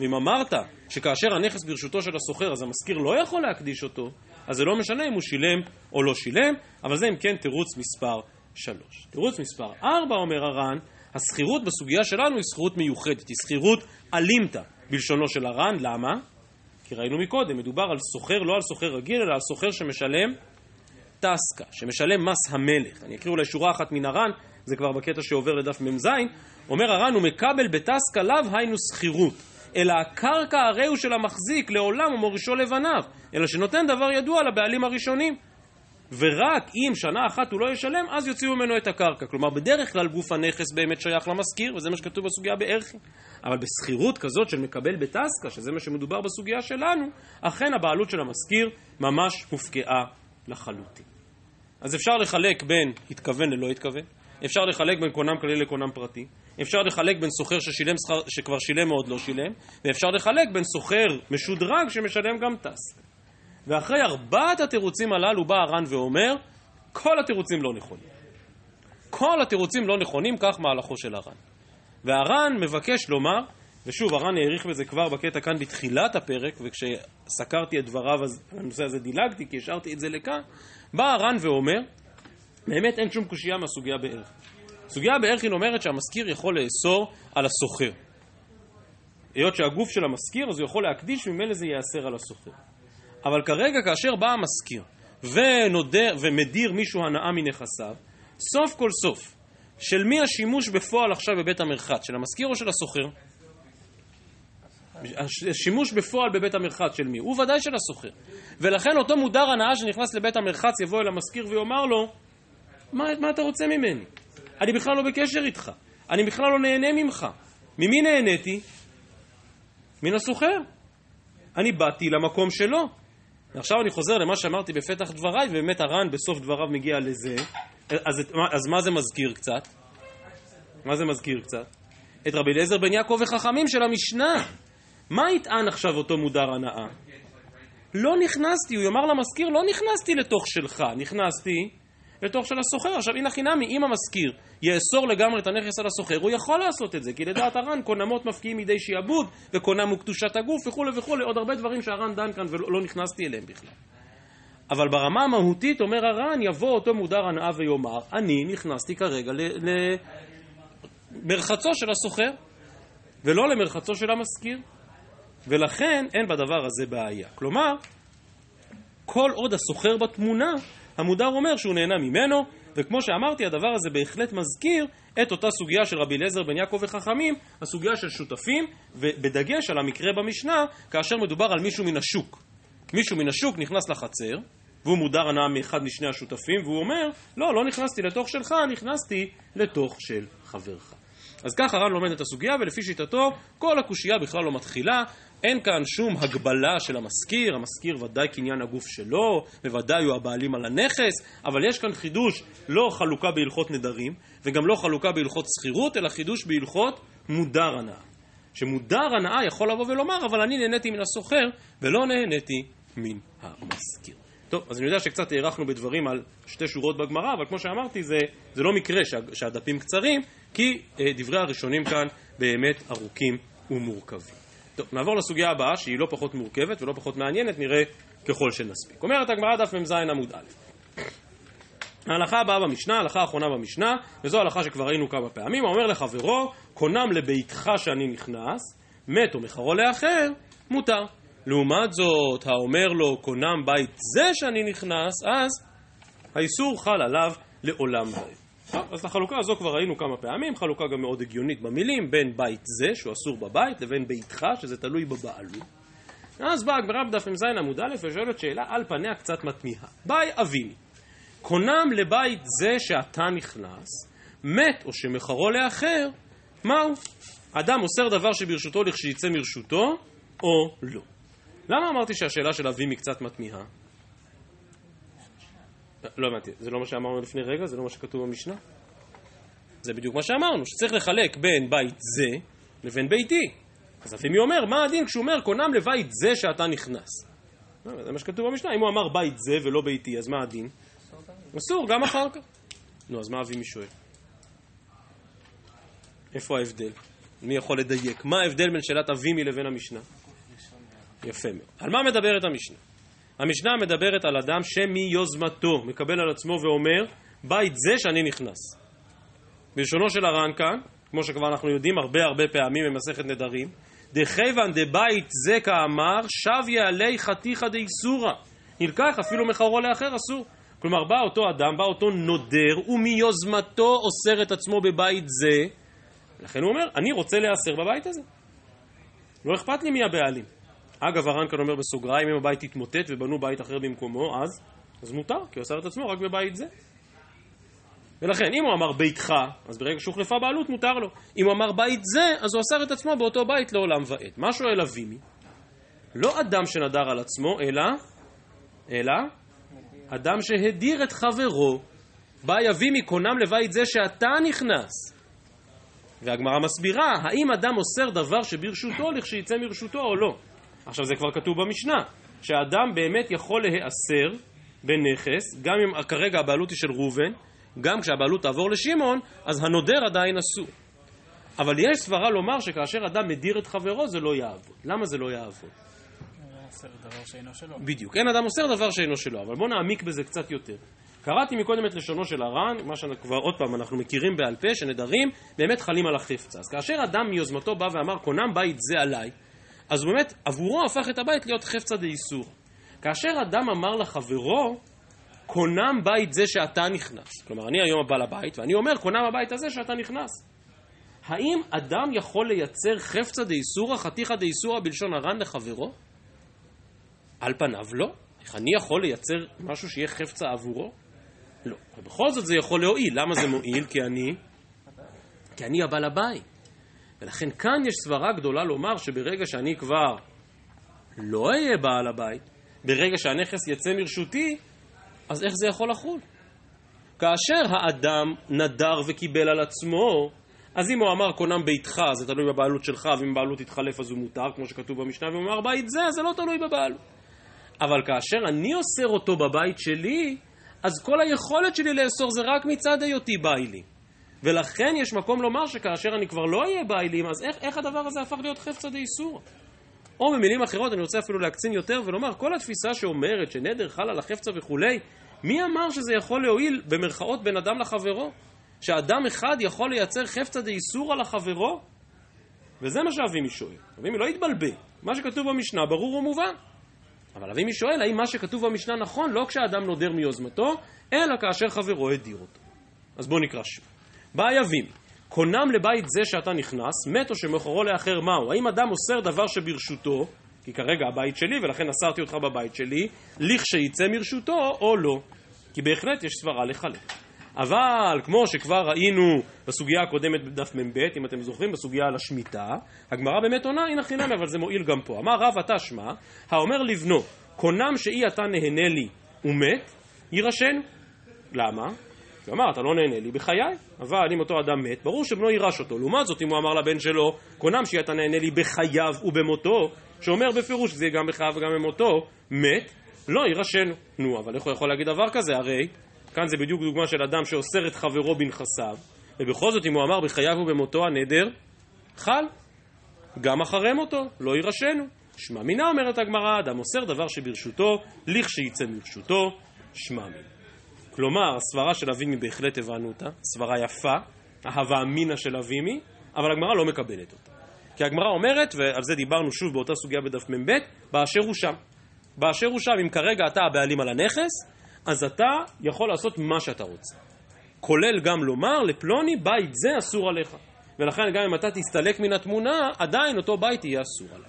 ואם אמרת שכאשר הנכס ברשותו של הסוחר, אז המזכיר לא יכול להקדיש אותו, אז זה לא משנה אם הוא שילם או לא שילם, אבל זה אם כן תירוץ מספר 3. תירוץ מספר 4 אומר הר"ן, הסחירות בסוגיה שלנו היא סחירות מיוחדת, היא סחירות אלימתא, בלשונו של הר"ן, למה? כי ראינו מקודם, מדובר על סוחר, לא על סוחר רגיל, אלא על סוחר שמשלם תסקה, שמשלם מס המלך. אני אקריא אולי שורה אחת מן הר"ן, זה כבר בקטע שעובר לדף מז, אומר הרן, הוא מקבל בתסקה לב היינו סחירות, אלא הקרקע הריהו של המחזיק לעולם ומורישו לבניו, אלא שנותן דבר ידוע לבעלים הראשונים, ורק אם שנה אחת הוא לא ישלם, אז יוציאו ממנו את הקרקע. כלומר, בדרך כלל גוף הנכס באמת שייך למזכיר, וזה מה שכתוב בסוגיה בערכי. אבל בסחירות כזאת של מקבל בתסקה, שזה מה שמדובר בסוגיה שלנו, אכן הבעלות של המזכיר ממש הופקעה לחלוטין. אז אפשר לחלק בין התכוון ללא התכוון, אפשר לחלק בין קונם כללי לקונם פרטי, אפשר לחלק בין סוחר שכבר שילם או עוד לא שילם, ואפשר לחלק בין סוחר משודרג שמשלם גם תסקה. ואחרי 4 התירוצים הללו בא הרן ואומר, כל התירוצים לא נכונים. כל התירוצים לא נכונים, כך מהלכו של הרן. והרן מבקש לומר, ושוב הרן העריך בזה כבר בקטע כאן בתחילת הפרק, וכשסקרתי את דבריו אז הנושא הזה דילגתי, כי השארתי את זה לכאן, בא הרן ואומר, באמת אין שום קושייה מהסוגיה בערך. סוגיה בערך היא אומרת שהמזכיר יכול לאסור על הסוחר. היות שהגוף של המזכיר אז הוא יכול להקדיש, ממילא זה יאסר על הסוחר. אבל כרגע כאשר בא המזכיר ומדיר מישהו הנאה מנכסיו, סוף כל סוף, של מי השימוש בפועל עכשיו בבית המרחץ? של המזכיר או של הסוחר? השימוש בפועל בבית המרחץ של מי? הוא ודאי של הסוחר. ולכן אותו מודר הנאה שנכנס לבית המרחץ יבוא אל המזכיר ויאמר לו, מה אתה רוצה ממני? אני בכלל לא בקשר איתך. אני בכלל לא נהנה ממך. ממי נהניתי? מן הסוחר. אני באתי למקום שלו. עכשיו אני חוזר למה שאמרתי בפתח דבריי, ובאמת הרן בסוף דבריו מגיע לזה. אז מה זה מזכיר קצת? מה זה מזכיר קצת? את רבי אליעזר בן יעקב וחכמים של המשנה. מה יטען עכשיו אותו מודר הנאה? לא נכנסתי, הוא יאמר למזכיר, לא נכנסתי לתוך שלך, נכנסתי לתוך של הסוחר. עכשיו הנה חינמי, אם המזכיר יאסור לגמרי את הנכס על הסוחר, הוא יכול לעשות את זה, כי לדעת הרן קונמות מפקיעים מידי שיעבוד, וקונם הוא קדושת הגוף וכו' וכו', עוד הרבה דברים שהרן דן כאן ולא נכנסתי אליהם בכלל. אבל ברמה המהותית אומר הרן, יבוא אותו מודר הנאה ויאמר, אני נכנסתי כרגע למרחצו של הסוחר ולא למרחצו של המזכיר, ולכן אין בדבר הזה בעיה. כלומר, כל עוד הסוחר בתמונה, המודר אומר שהוא נהנה ממנו, וכמו שאמרתי, הדבר הזה בהחלט מזכיר את אותה סוגיה של רבי אליעזר בן יעקב וחכמים, הסוגיה של שותפים, ובדגש על המקרה במשנה, כאשר מדובר על מישהו מן השוק. מישהו מן השוק נכנס לחצר, והוא מודר הנאה מאחד משני השותפים, והוא אומר, לא נכנסתי לתוך שלך, נכנסתי לתוך של חברך. אז כך הרן לומד את הסוגיה, ולפי שיטתו, כל הקושייה בכלל לא מתחילה, אין כאן שום הגבלה של המזכיר, המזכיר ודאי קניין הגוף שלו, וודאי הוא הבעלים על הנכס, אבל יש כאן חידוש, לא חלוקה בהלכות נדרים, וגם לא חלוקה בהלכות סחירות, אלא חידוש בהלכות מודר הנאה. שמודר הנאה יכול לבוא ולומר, אבל אני נהניתי מן הסוחר, ולא נהניתי מן המזכיר. טוב, אז אני יודע שקצת הערכנו בדברים על 2 שורות בגמרא, אבל כמו שאמרתי, זה לא מקרה שהדפים קצרים, כי דברי הראשונים כאן באמת ארוכים ומורכבים. טוב, נעבור לסוגיה הבאה, שהיא לא פחות מורכבת ולא פחות מעניינת, נראה ככל שנספיק. אומרת הגמרא דף מז עמוד א'. ההלכה הבאה במשנה, ההלכה האחרונה במשנה, וזו ההלכה שכבר ראינו כמה פעמים, אומר לחברו, קונם לביתך שאני נכנס, מת או מחרו לאחר, מותר. לעומת זאת, האומר לו, קונם בית זה שאני נכנס, אז האיסור חל עליו לעולם ועד. טוב, אז החלוקה הזו כבר ראינו כמה פעמים, חלוקה גם מאוד הגיונית במילים, בין בית זה, שהוא אסור בבית, לבין ביתך, שזה תלוי בבעלות. אז באה הגמרא בדף מז עמוד א' ושואלת שאלה על פניה קצת מתמיהה. ביי אביני, קונם לבית זה שאתה נכנס, מת או שמחרו לאחר, מהו? אדם אוסר דבר שברשותו לכשיצא מרשותו, או לא. למה אמרתי שהשאלה של אביני קצת מתמיהה? לא הבנתי, זה לא מה שאמרנו לפני רגע, זה לא מה שכתוב במשנה. זה בדיוק מה שאמרנו, שצריך לחלק בין בית זה לבין ביתי. אז אבימי אומר, מה הדין כשהוא אומר, קונם לבית זה שאתה נכנס? זה מה שכתוב במשנה, אם הוא אמר בית זה ולא ביתי, אז מה הדין? אסור, גם אחר כך. נו, אז מה אבימי שואל? איפה ההבדל? מי יכול לדייק? מה ההבדל בין שאלת אבימי לבין המשנה? יפה מאוד. על מה מדברת המשנה? המשנה מדברת על אדם שמיוזמתו מקבל על עצמו ואומר, בית זה שאני נכנס. בלשונו של הר"ן כאן, כמו שכבר אנחנו יודעים הרבה פעמים במסכת נדרים, דכיוון דבית זה כאמר, שב יעלי חתיכא דאיסורא. נלקח אפילו מחרו לאחר אסור. כלומר, בא אותו אדם, בא אותו נודר, ומיוזמתו אוסר את עצמו בבית זה, לכן הוא אומר, אני רוצה לאסר בבית הזה. לא אכפת לי מי הבעלים. אגב, הרן כאן אומר בסוגריים, אם הבית התמוטט ובנו בית אחר במקומו, אז מותר, כי הוא אסר את עצמו רק בבית זה. ולכן, אם הוא אמר ביתך, אז ברגע שהוחלפה בעלות מותר לו. אם הוא אמר בית זה, אז הוא אסר את עצמו באותו בית לעולם ועד. מה שואל אבימי? לא אדם שנדר על עצמו, אלא אדם שהדיר את חברו, בא אבימי קונם לבית זה שאתה נכנס. והגמרא מסבירה, האם אדם אוסר דבר שברשותו לכשיצא מרשותו או לא. עכשיו זה כבר כתוב במשנה, שהאדם באמת יכול להיאסר בנכס, גם אם כרגע הבעלות היא של רובן, גם כשהבעלות תעבור לשמעון, אז הנודר עדיין אסור. אבל יש סברה לומר שכאשר אדם מדיר את חברו זה לא יעבוד. למה זה לא יעבוד? אוסר דבר שאינו שלו. בדיוק, אין אדם אוסר דבר שאינו שלו, אבל בוא נעמיק בזה קצת יותר. קראתי מקודם את לשונו של הרן, מה שכבר עוד פעם אנחנו מכירים בעל פה, שנדרים באמת חלים על החפצה. אז כאשר אדם מיוזמתו בא ואמר, קונם בית זה עליי, אז באמת עבורו הפך את הבית להיות חפצה דאיסור. כאשר אדם אמר לחברו, קונם בית זה שאתה נכנס. כלומר, אני היום הבא לבית, ואני אומר, קונם הבית הזה שאתה נכנס. האם אדם יכול לייצר חפצה דאיסורה, חתיכה דאיסורה בלשון הרן לחברו? על פניו לא. איך אני יכול לייצר משהו שיהיה חפצה עבורו? לא. ובכל זאת זה יכול להועיל. למה זה מועיל? כי אני הבא לבית. ולכן כאן יש סברה גדולה לומר שברגע שאני כבר לא אהיה בעל הבית, ברגע שהנכס יצא מרשותי, אז איך זה יכול לחול? כאשר האדם נדר וקיבל על עצמו, אז אם הוא אמר קונם ביתך, זה תלוי בבעלות שלך, ואם בעלות תתחלף אז הוא מותר, כמו שכתוב במשנה, ואם הוא אמר בית זה, זה לא תלוי בבעלות. אבל כאשר אני אוסר אותו בבית שלי, אז כל היכולת שלי לאסור זה רק מצד היותי בעלי. ולכן יש מקום לומר שכאשר אני כבר לא אהיה בעלים, אז איך הדבר הזה הפך להיות חפצה דאיסורה? או במילים אחרות, אני רוצה אפילו להקצין יותר ולומר, כל התפיסה שאומרת שנדר חל על החפצה וכו', מי אמר שזה יכול להועיל במרכאות בין אדם לחברו? שאדם אחד יכול לייצר חפצה דאיסורה לחברו? וזה מה שאבימי שואל. אבימי לא יתבלבל. מה שכתוב במשנה ברור ומובן. אבל אבימי שואל, האם מה שכתוב במשנה נכון? לא כשאדם נודר מיוזמתו, אלא כאשר חברו הדיר אותו. אז בוא נקרא שוב. באי אבימי, קונם לבית זה שאתה נכנס, מת או שמוכרו לאחר מהו? האם אדם אוסר דבר שברשותו, כי כרגע הבית שלי ולכן אסרתי אותך בבית שלי, לכשיצא מרשותו או לא? כי בהחלט יש סברה לחלק. אבל כמו שכבר ראינו בסוגיה הקודמת בדף מ"ב, אם אתם זוכרים בסוגיה על השמיטה, הגמרא באמת עונה, הנה חינם, אבל זה מועיל גם פה. אמר רב אתה שמה, האומר לבנו, קונם שאי אתה נהנה לי ומת, יירשנו. למה? הוא אמר, אתה לא נהנה לי בחיי, אבל אם אותו אדם מת, ברור שבנו יירש אותו. לעומת זאת, אם הוא אמר לבן שלו, קונם שאי אתה נהנה לי בחייו ובמותו, שאומר בפירוש שזה גם בחייו וגם במותו, מת, לא יירשנו. נו, אבל איך הוא יכול להגיד דבר כזה? הרי כאן זה בדיוק דוגמה של אדם שאוסר את חברו בנכסיו, ובכל זאת אם הוא אמר בחייו ובמותו הנדר, חל, גם אחרי מותו, לא יירשנו. שמע מינה אומרת הגמרא, אדם אוסר דבר שברשותו, לכשיצא מרשותו, שמע מינה. כלומר, הסברה של אבימי בהחלט הבנו אותה, סברה יפה, ההווה אמינה של אבימי, אבל הגמרא לא מקבלת אותה. כי הגמרא אומרת, ועל זה דיברנו שוב באותה סוגיה בדף מ"ב, באשר הוא שם. באשר הוא שם, אם כרגע אתה הבעלים על הנכס, אז אתה יכול לעשות מה שאתה רוצה. כולל גם לומר לפלוני, בית זה אסור עליך. ולכן גם אם אתה תסתלק מן התמונה, עדיין אותו בית יהיה אסור עליו.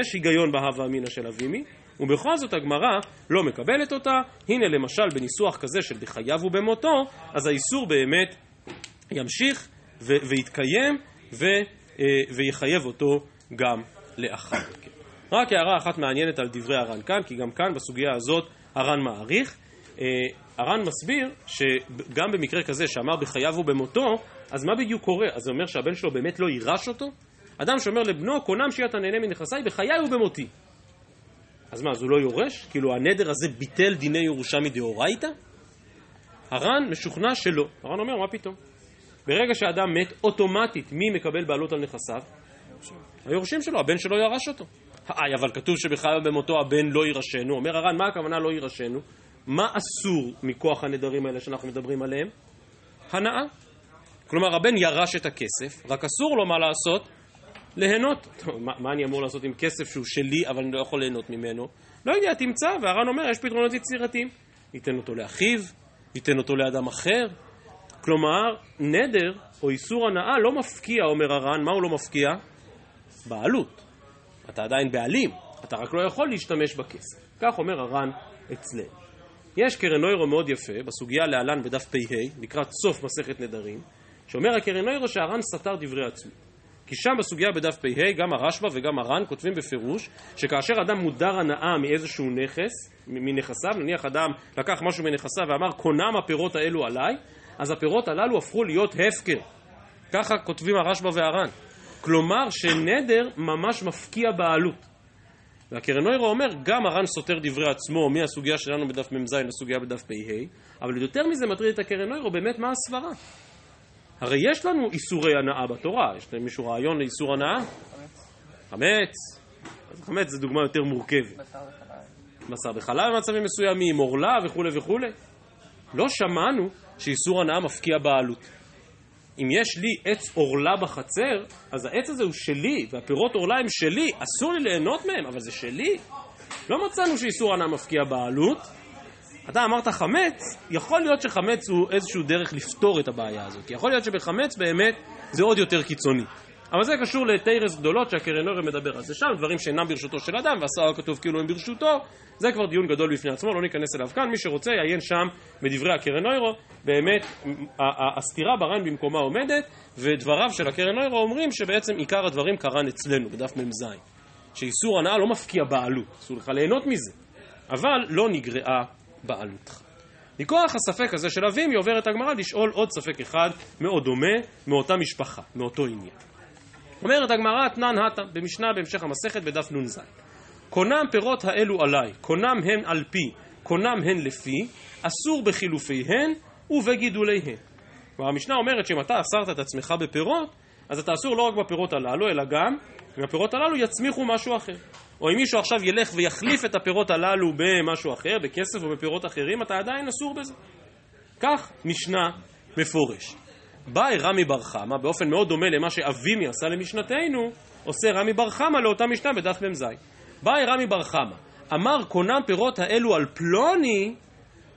יש היגיון בהווה אמינה של אבימי, ובכל זאת הגמרא לא מקבלת אותה. הנה למשל בניסוח כזה של בחייו ובמותו, אז האיסור באמת ימשיך ויתקיים ויחייב אותו גם לאחר מכן. רק הערה אחת מעניינת על דברי הר"ן כאן, כי גם כאן בסוגיה הזאת הר"ן מעריך. הר"ן מסביר שגם במקרה כזה שאמר בחייו ובמותו, אז מה בדיוק קורה? אז זה אומר שהבן שלו באמת לא יירש אותו? אדם שאומר לבנו, קונם שאי אתה נהנה מנכסיי בחיי ובמותי. אז מה, אז הוא לא יורש? כאילו הנדר הזה ביטל דיני ירושה מדאורייתא? הר"ן משוכנע שלא. הר"ן אומר, מה פתאום? ברגע שהאדם מת, אוטומטית מי מקבל בעלות על נכסיו? היורשים שלו, הבן שלו ירש אותו. אבל כתוב שבחייו ובמותו הבן לא יירשנו. אומר הר"ן, מה הכוונה לא יירשנו? מה אסור מכוח הנדרים האלה שאנחנו מדברים עליהם? הנאה. כלומר, הבן ירש את הכסף, רק אסור לו מה לעשות? להנות. מה אני אמור לעשות עם כסף שהוא שלי אבל אני לא יכול ליהנות ממנו? לא יודע, תמצא. והר"ן אומר, יש פתרונות יצירתיים. ייתן אותו לאחיו, ייתן אותו לאדם אחר. כלומר, נדר או איסור הנאה לא מפקיע, אומר הרן. מה הוא לא מפקיע? בעלות. אתה עדיין בעלים, אתה רק לא יכול להשתמש בכסף. כך אומר הרן אצלנו. יש קרן אירו מאוד יפה, בסוגיה לאלן בדף פ"ה, לקראת סוף מסכת נדרים, שאומר הקרן אירו שהרן סתר דברי עצמו. כי שם בסוגיה בדף פ"ה, גם הרשב"א וגם הרן כותבים בפירוש, שכאשר אדם מודר הנאה מאיזשהו נכס, מנכסיו, נניח אדם לקח משהו מנכסיו ואמר, קונם הפירות האלו עליי, אז הפירות הללו הפכו להיות הפקר. ככה כותבים הרשב"א והרן. כלומר שנדר ממש מפקיע בעלות. והקרן אירו אומר, גם הרן סותר דברי עצמו מהסוגיה שלנו בדף מז לסוגיה בדף פ"ה, אבל יותר מזה מטריד את הקרן אירו באמת מה הסברה. הרי יש לנו איסורי הנאה בתורה, יש להם מישהו רעיון לאיסור הנאה? חמץ. אז חמץ זה דוגמה יותר מורכבת. בשר בחלב במצבים מסוימים, אורלה וכו' וכו'. לא שמענו שאיסור הנאה מפקיע בעלות. אם יש לי עץ אורלה בחצר, אז העץ הזה הוא שלי, והפירות אורלה הם שלי, אסור לי ליהנות מהם, אבל זה שלי. לא מצאנו שאיסור הנאה מפקיע בעלות. אתה אמרת חמץ, יכול להיות שחמץ הוא איזשהו דרך לפתור את הבעיה הזאת. יכול להיות שבחמץ באמת זה עוד יותר קיצוני. אבל זה קשור לתירס גדולות שהקרן אירו מדבר על זה שם, דברים שאינם ברשותו של אדם, והסער כתוב כאילו הם ברשותו, זה כבר דיון גדול בפני עצמו, לא ניכנס אליו כאן. מי שרוצה יעיין שם בדברי הקרן אירו, באמת הסתירה ברן במקומה עומדת, ודבריו של הקרן אירו אומרים שבעצם עיקר הדברים קרן אצלנו, בדף מז, שאיסור הנאה לא מפקיע בעלות, אסור לך ליהנות מזה, אבל לא נגרעה בעלותך. מכוח הספק הזה של אבים, היא עוברת הגמרא לשאול עוד ספק אחד מאוד דומה, מאותה משפחה, מאותו עניין. אומרת הגמרא, תנן הטה, במשנה בהמשך המסכת בדף נ"ז. קונם פירות האלו עליי, קונם הן על פי, קונם הן לפי, אסור בחילופיהן ובגידוליהן. והמשנה אומרת שאם אתה אסרת את עצמך בפירות, אז אתה אסור לא רק בפירות הללו, אלא גם מהפירות הללו יצמיחו משהו אחר. או אם מישהו עכשיו ילך ויחליף את הפירות הללו במשהו אחר, בכסף או בפירות אחרים, אתה עדיין אסור בזה. כך משנה מפורש. בא רמי ברחמה, באופן מאוד דומה למה שאבימי עשה למשנתנו, עושה רמי ברחמה לאותה משנה בדף מז. בא רמי ברחמה, אמר קונם פירות האלו על פלוני,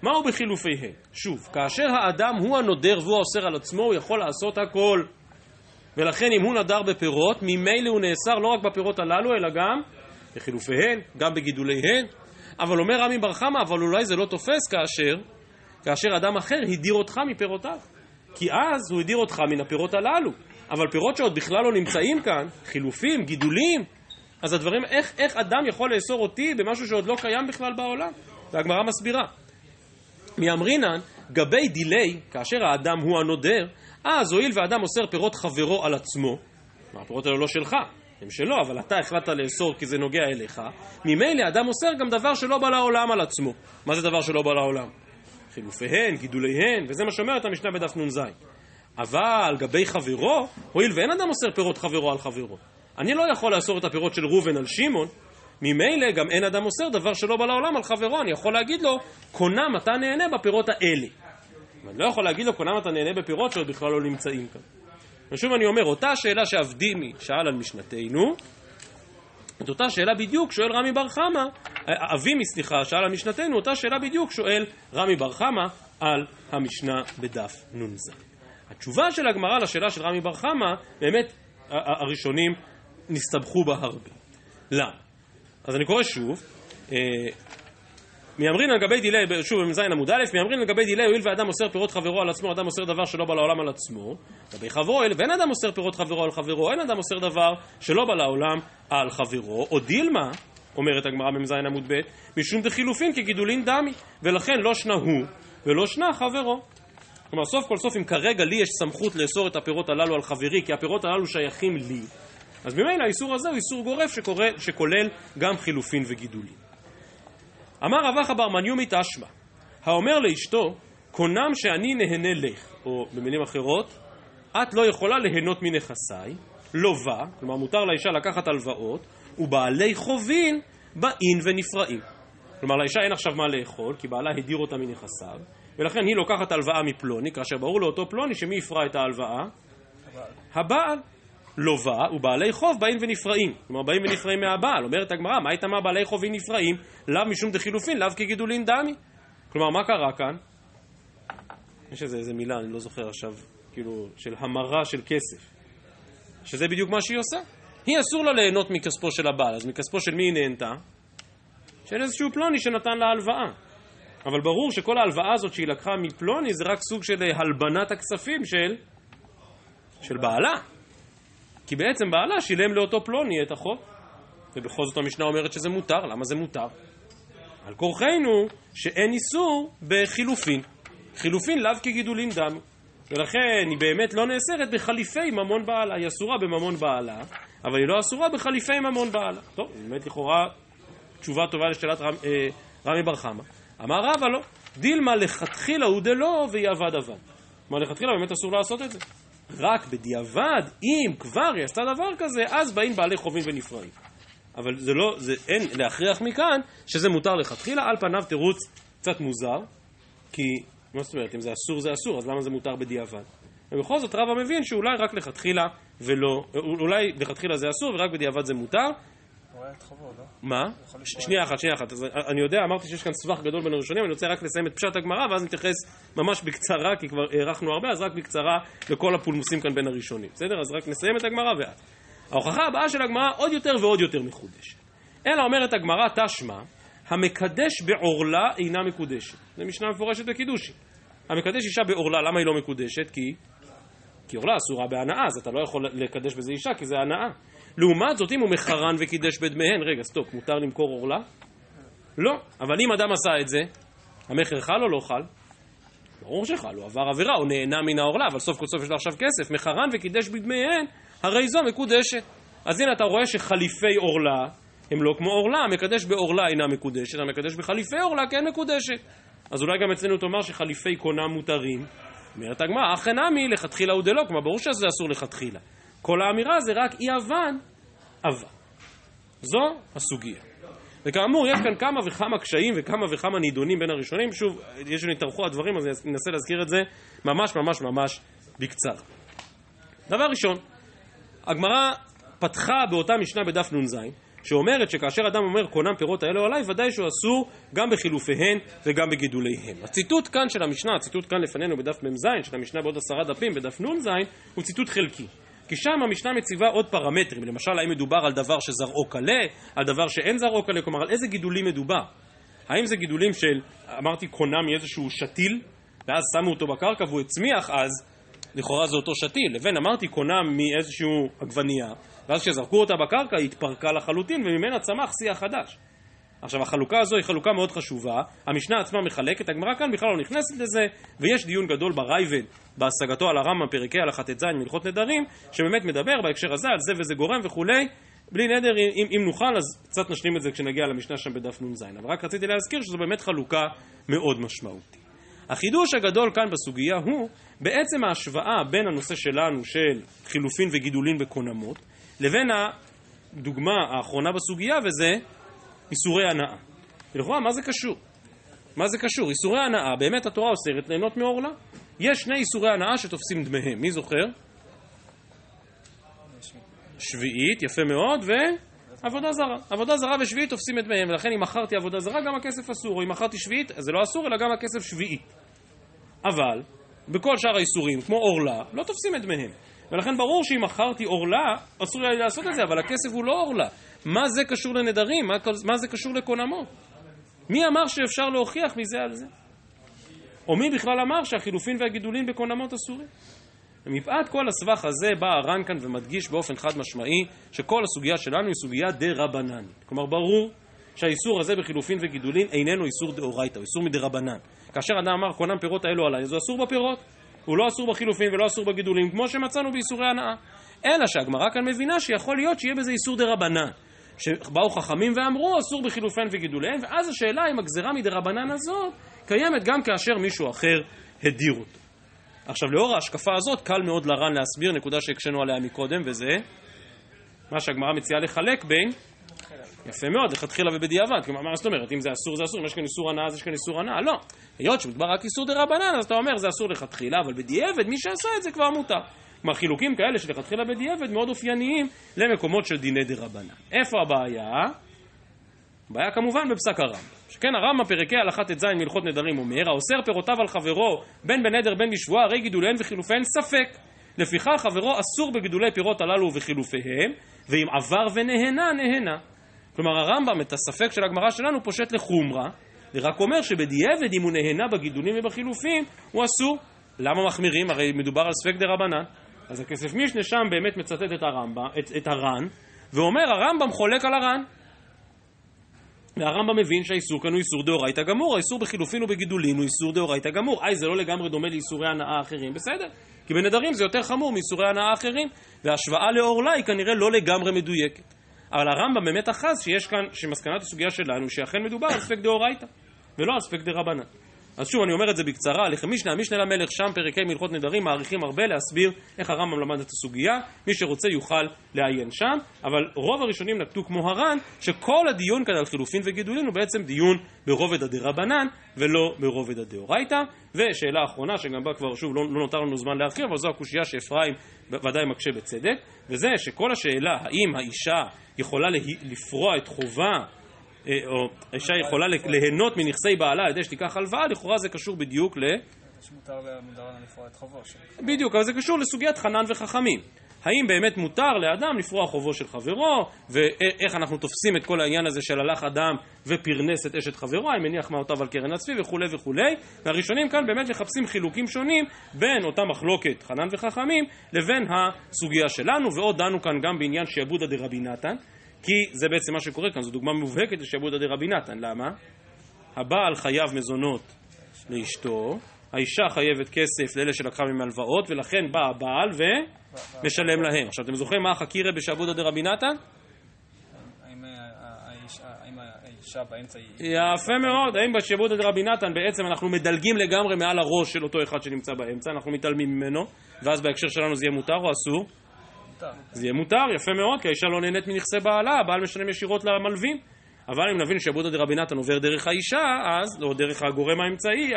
מהו בחילופיהם? שוב, כאשר האדם הוא הנודר והוא האוסר על עצמו, הוא יכול לעשות הכל. ולכן אם הוא נדר בפירות, ממילא הוא נאסר לא רק בפירות הללו, אלא גם בחילופיהן, גם בגידוליהן. אבל אומר רמי ברחמה, אבל אולי זה לא תופס כאשר אדם אחר הדיר אותך מפירותיו. כי אז הוא הדיר אותך מן הפירות הללו. אבל פירות שעוד בכלל לא נמצאים כאן, חילופים, גידולים, אז הדברים, איך אדם יכול לאסור אותי במשהו שעוד לא קיים בכלל בעולם? והגמרא מסבירה. מאמרינן, גבי דילי, כאשר האדם הוא הנודר, אז הועיל ואדם אוסר פירות חברו על עצמו. הפירות האלו לא שלך. הם שלא, אבל אתה החלטת לאסור כי זה נוגע אליך. ממילא אדם אוסר גם דבר שלא בא לעולם על עצמו. מה זה דבר שלא בא לעולם? חילופיהן, גידוליהן, וזה מה שאומרת המשנה בדף נ"ז. אבל גבי חברו, הועיל ואין אדם אוסר פירות חברו על חברו. אני לא יכול לאסור את הפירות של רובן על שמעון, ממילא גם אין אדם אוסר דבר שלא בא לעולם על חברו. אני יכול להגיד לו, קונם אתה נהנה בפירות האלה. אני לא יכול להגיד לו, קונם אתה נהנה בפירות שעוד בכלל לא נמצאים כאן. ושוב אני אומר, אותה שאלה שעבדימי שאל על משנתנו, את אותה שאלה בדיוק שואל רמי ברחמה, שאל על משנתנו, אותה שאלה בדיוק שואל רמי ברחמה על המשנה בדף נ"ז. התשובה של הגמרא לשאלה של רמי ברחמה, באמת הראשונים נסתבכו בה הרבה. למה? אז אני קורא שוב, מאמרין על גבי דילי, שוב, במזיין עמוד א', מאמרין על גבי דילי, הואיל ואדם אוסר פירות חברו על עצמו, אדם אוסר דבר שלא בא לעולם על עצמו, גבי חברו, ואין אדם אוסר פירות חברו על חברו, אין אדם אוסר דבר שלא בא לעולם על חברו, או דילמה, אומרת הגמרא במזיין עמוד ב', משום דחילופין כגידולין דמי, ולכן לא שנה הוא, ולא שנה חברו. כלומר, סוף כל סוף, אם כרגע לי יש סמכות לאסור את הפירות הללו על חברי, כי הפירות הללו שייכים לי, אז ממילא האיסור הזה הוא איסור גורף שכולל גם חילופין וגידולין. אמר רבך בר מניומית אשמה, האומר לאשתו, קונם שאני נהנה לך, או במילים אחרות, את לא יכולה ליהנות מנכסיי, לובה, כלומר מותר לאישה לקחת הלוואות, ובעלי חובין באים ונפרעים. כלומר, לאישה אין עכשיו מה לאכול, כי בעלה הדיר אותה מנכסיו, ולכן היא לוקחת הלוואה מפלוני, כאשר ברור לאותו פלוני שמי יפרע את ההלוואה? הבעל. לובה ובעלי חוב באים ונפרעים. כלומר, באים ונפרעים מהבעל. אומרת הגמרא, מה הייתה מה בעלי חובים נפרעים? לאו משום דחילופין, לאו כגידולין דמי. כלומר, מה קרה כאן? יש איזה מילה, אני לא זוכר עכשיו, כאילו, של המרה של כסף. שזה בדיוק מה שהיא עושה. היא אסור לה ליהנות מכספו של הבעל, אז מכספו של מי היא נהנתה? של איזשהו פלוני שנתן לה הלוואה. אבל ברור שכל ההלוואה הזאת שהיא לקחה מפלוני זה רק סוג של הלבנת הכספים של בעלה. כי בעצם בעלה שילם לאותו פלוני את החוב. ובכל זאת המשנה אומרת שזה מותר. למה זה מותר? על כורחנו שאין איסור בחילופין. חילופין לאו כגידולין דם. ולכן היא באמת לא נאסרת בחליפי ממון בעלה. היא אסורה בממון בעלה, אבל היא לא אסורה בחליפי ממון בעלה. טוב, באמת לכאורה תשובה טובה לשאלת רמי ברחמה. אמר רבא לא, דילמה לכתחילה הוא דלא ויעבד עבד. כלומר לכתחילה באמת אסור לעשות את זה. רק בדיעבד, אם כבר היא עשתה דבר כזה, אז באים בעלי חובים ונפרעים. אבל זה לא, זה אין להכריח מכאן שזה מותר לכתחילה, על פניו תירוץ קצת מוזר, כי מה זאת אומרת, אם זה אסור, אז למה זה מותר בדיעבד? ובכל זאת רבא מבין שאולי רק לכתחילה ולא, אולי לכתחילה זה אסור ורק בדיעבד זה מותר. מה? שנייה אחת. אני יודע, אמרתי שיש כאן סבך גדול בין הראשונים, אני רוצה רק לסיים את פשט הגמרא, ואז נתייחס ממש בקצרה, כי כבר ערכנו הרבה, אז רק בקצרה לכל הפולמוסים כאן בין הראשונים. בסדר? אז רק נסיים את הגמרא, ואז. ההוכחה הבאה של הגמרא עוד יותר ועוד יותר מחודשת. אלא אומרת הגמרא תשמע, המקדש בעורלה אינה מקודשת. זה משנה מפורשת בקידושי. המקדש אישה בעורלה, למה היא לא מקודשת? כי עורלה אסורה בהנאה, אז אתה לא יכול לקדש בזה אישה, כי זה הנאה. לעומת זאת, אם הוא מחרן וקידש בדמיהן, רגע, סטופ, מותר למכור עורלה? לא. אבל אם אדם עשה את זה, המחר חל או לא חל? ברור שחל, הוא עבר עבירה, הוא נהנה מן העורלה, אבל סוף כל סוף יש לו עכשיו כסף. מחרן וקידש בדמיהן, הרי זו מקודשת. אז הנה אתה רואה שחליפי עורלה הם לא כמו עורלה, המקדש בעורלה אינה מקודשת, המקדש בחליפי עורלה כן מקודשת. אז אולי גם אצלנו תאמר שחליפי קונם מותרים. אומרת הגמרא, אך נמי לכתחילה הוא דלא, כלומר ברור שזה אסור לכתחילה. כל האמירה זה רק אי אבן, אבן. זו הסוגיה. וכאמור, יש כאן כמה וכמה קשיים וכמה וכמה נידונים בין הראשונים. שוב, יש שנתרחו הדברים, אז אני אנסה להזכיר את זה ממש ממש ממש בקצר. דבר ראשון, הגמרא פתחה באותה משנה בדף נ"ז, שאומרת שכאשר אדם אומר קונם פירות האלה עליי, ודאי שהוא אסור גם בחילופיהן וגם בגידוליהן. הציטוט כאן של המשנה, הציטוט כאן לפנינו בדף מ"ז, של המשנה בעוד 10 דפים בדף נ"ז, הוא ציטוט חלקי. כי שם המשנה מציבה עוד פרמטרים, למשל האם מדובר על דבר שזרעו קלה, על דבר שאין זרעו קלה, כלומר על איזה גידולים מדובר. האם זה גידולים של, אמרתי קונם מאיזשהו שתיל, ואז שמו אותו בקרקע והוא הצמיח אז, לכאורה זה אותו שתיל, לבין אמרתי קונם מאיזשהו עגבנייה, ואז כשזרקו אותה בקרקע היא התפרקה לחלוטין וממנה צמח שיח חדש. עכשיו החלוקה הזו היא חלוקה מאוד חשובה, המשנה עצמה מחלקת, הגמרא כאן בכלל לא נכנסת לזה, ויש דיון גדול ברייבד, בהשגתו על הרמב"ם פרקי הלכת ט"ז מלכות נדרים, שבאמת מדבר בהקשר הזה על זה וזה גורם וכולי, בלי נדר, אם נוכל אז קצת נשלים את זה כשנגיע למשנה שם בדף נ"ז, אבל רק רציתי להזכיר שזו באמת חלוקה מאוד משמעותית. החידוש הגדול כאן בסוגיה הוא בעצם ההשוואה בין הנושא שלנו של חילופין וגידולין בקונמות, לבין הדוגמה האחרונה בסוגיה וזה איסורי הנאה. ולכאורה, מה זה קשור? מה זה קשור? איסורי הנאה, באמת התורה אוסרת ליהנות מעורלה? יש שני איסורי הנאה שתופסים דמיהם. מי זוכר? שביעית, יפה מאוד, ועבודה זרה. עבודה זרה ושביעית תופסים דמיהם, ולכן אם מכרתי עבודה זרה, גם הכסף אסור, או אם מכרתי שביעית, אז זה לא אסור, אלא גם הכסף שביעית. אבל, בכל שאר האיסורים, כמו עורלה, לא תופסים דמיהם. ולכן ברור שאם מכרתי עורלה, אסור לי לעשות את זה, אבל הכסף הוא לא עורלה. מה זה קשור לנדרים? מה זה קשור לקונמות? מי אמר שאפשר להוכיח מזה על זה? או מי בכלל אמר שהחילופין והגידולין בקונמות אסורים? ומפאת כל הסבך הזה בא הר"ן כאן ומדגיש באופן חד משמעי שכל הסוגיה שלנו היא סוגיה דרבנן. כלומר ברור שהאיסור הזה בחילופין וגידולין איננו איסור דאורייתא, הוא איסור מדרבנן. כאשר אדם אמר קונם פירות האלו עליי, זה אסור בפירות. הוא לא אסור בחילופין ולא אסור בגידולין, כמו שמצאנו באיסורי הנאה. אלא שהגמרא כאן מבינה שיכול להיות שיהיה בזה איסור דרבנן. שבאו חכמים ואמרו אסור בחילופין וגידוליהן, ואז השאלה אם הגזרה מדרבנן הזאת קיימת גם כאשר מישהו אחר הדיר אותו. עכשיו לאור ההשקפה הזאת קל מאוד לרן להסביר נקודה שהקשנו עליה מקודם, וזה מה שהגמרא מציעה לחלק בין יפה מאוד, לכתחילה ובדיעבד. כלומר, מה זאת אומרת? אם זה אסור, זה אסור. אם יש כאן איסור הנאה, אז יש כאן איסור הנאה. לא. היות שמדבר רק איסור דרבנן, אז אתה אומר, זה אסור לכתחילה, אבל בדיעבד, מי שעשה את זה כבר מותר. כלומר, חילוקים כאלה שלכתחילה בדיעבד מאוד אופייניים למקומות של דיני דרבנן. איפה הבעיה? הבעיה כמובן בפסק הרמב"ם, שכן הרמב"ם פרקי הלכת את זין מלכות נדרים אומר, האוסר פירותיו על חברו בין בנדר בין בשבועה הרי גידוליהן וחילופיהן ספק, לפיכך חברו אסור בגידולי פירות הללו וחילופיהם, ואם עבר ונהנה נהנה. כלומר הרמב"ם את הספק של הגמרא שלנו פושט לחומרה, ורק אומר שבדיעבד אם הוא נהנה בגידולים ובחילופים הוא אסור. למה מחמירים? הרי מדובר על ספק דרבנן. אז הכסף משנה שם באמת מצטט את הרמב"ם, את הרן, ואומר הרמב"ם חולק על הרן, והרמב"ם מבין שהאיסור כאן הוא איסור דאורייתא גמור, האיסור בחילופין ובגידולין הוא איסור דאורייתא גמור. זה לא לגמרי דומה לאיסורי הנאה אחרים, בסדר, כי בנדרים זה יותר חמור מאיסורי הנאה אחרים, והשוואה לאורלה היא כנראה לא לגמרי מדויקת. אבל הרמב"ם באמת אחז שיש כאן, שמסקנת הסוגיה שלנו, שאכן מדובר על ספק דאורייתא, ולא על ספק דרבנן. אז שוב, אני אומר את זה בקצרה, לכם משנה למלך שם פרקי מלכות נדרים, מעריכים הרבה להסביר איך הרמב"ם למד את הסוגיה, מי שרוצה יוכל לעיין שם, אבל רוב הראשונים נקטו כמו הר"ן, שכל הדיון כאן על חילופין וגידולין הוא בעצם דיון ברובד הדרבנן, ולא ברובד הדאורייתא. ושאלה האחרונה, שגם בה כבר שוב לא נותר לנו זמן להרחיב, אבל זו הקושיה שאפרים ודאי מקשה בצדק, וזה שכל השאלה האם האישה יכולה לפרוע את חובה, או אישה יכולה ליהנות מנכסי בעלה עד שתיקח הלוואה, לכאורה זה קשור בדיוק שמותר לאדם לפרוע את חובו של חברו. בדיוק, אבל זה קשור לסוגיית חנן וחכמים. האם באמת מותר לאדם לפרוע חובו של חברו, ואיך אנחנו תופסים את כל העניין הזה של הלך אדם ופרנס את אשת חברו, האם מניח מעותיו על קרן הצבי וכולי וכולי. והראשונים כאן באמת מחפשים חילוקים שונים בין אותה מחלוקת חנן וחכמים לבין הסוגיה שלנו, ועוד דנו כאן גם בעניין שעבודה דרבי נתן, כי זה בעצם מה שקורה כאן, זו דוגמה מובהקת לשעבודא דרבי נתן. למה? הבעל חייב מזונות לאשתו, האישה חייבת כסף לאלה שלקחה ממלוואות, ולכן בא הבעל ומשלם להם. עכשיו, אתם זוכרים מה החקירה בשעבודא דרבי נתן? האם האישה באמצע היא... יפה מאוד, האם בשעבודא דרבי נתן בעצם אנחנו מדלגים לגמרי מעל הראש של אותו אחד שנמצא באמצע, אנחנו מתעלמים ממנו, ואז בהקשר שלנו זה יהיה מותר או אסור? זה יהיה מותר, יפה מאוד, כי האישה לא נהנית מנכסי בעלה, הבעל משלם ישירות למלווים. אבל אם נבין שעבודה דרבי נתן עובר דרך האישה, אז, או דרך הגורם האמצעי,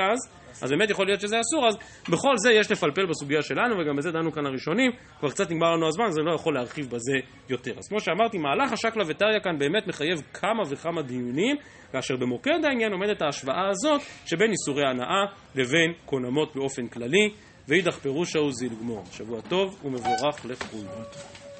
אז באמת יכול להיות שזה אסור. אז בכל זה יש לפלפל בסוגיה שלנו, וגם בזה דנו כאן הראשונים, כבר קצת נגמר לנו הזמן, אז אני לא יכול להרחיב בזה יותר. אז כמו שאמרתי, מהלך השקלא וטריא כאן באמת מחייב כמה וכמה דיונים, כאשר במוקד העניין עומדת ההשוואה הזאת, שבין איסורי הנאה לבין קונמות באופן כללי, ואידך פירוש הוא זיל גמור. שבוע טוב ומבורך לכולם.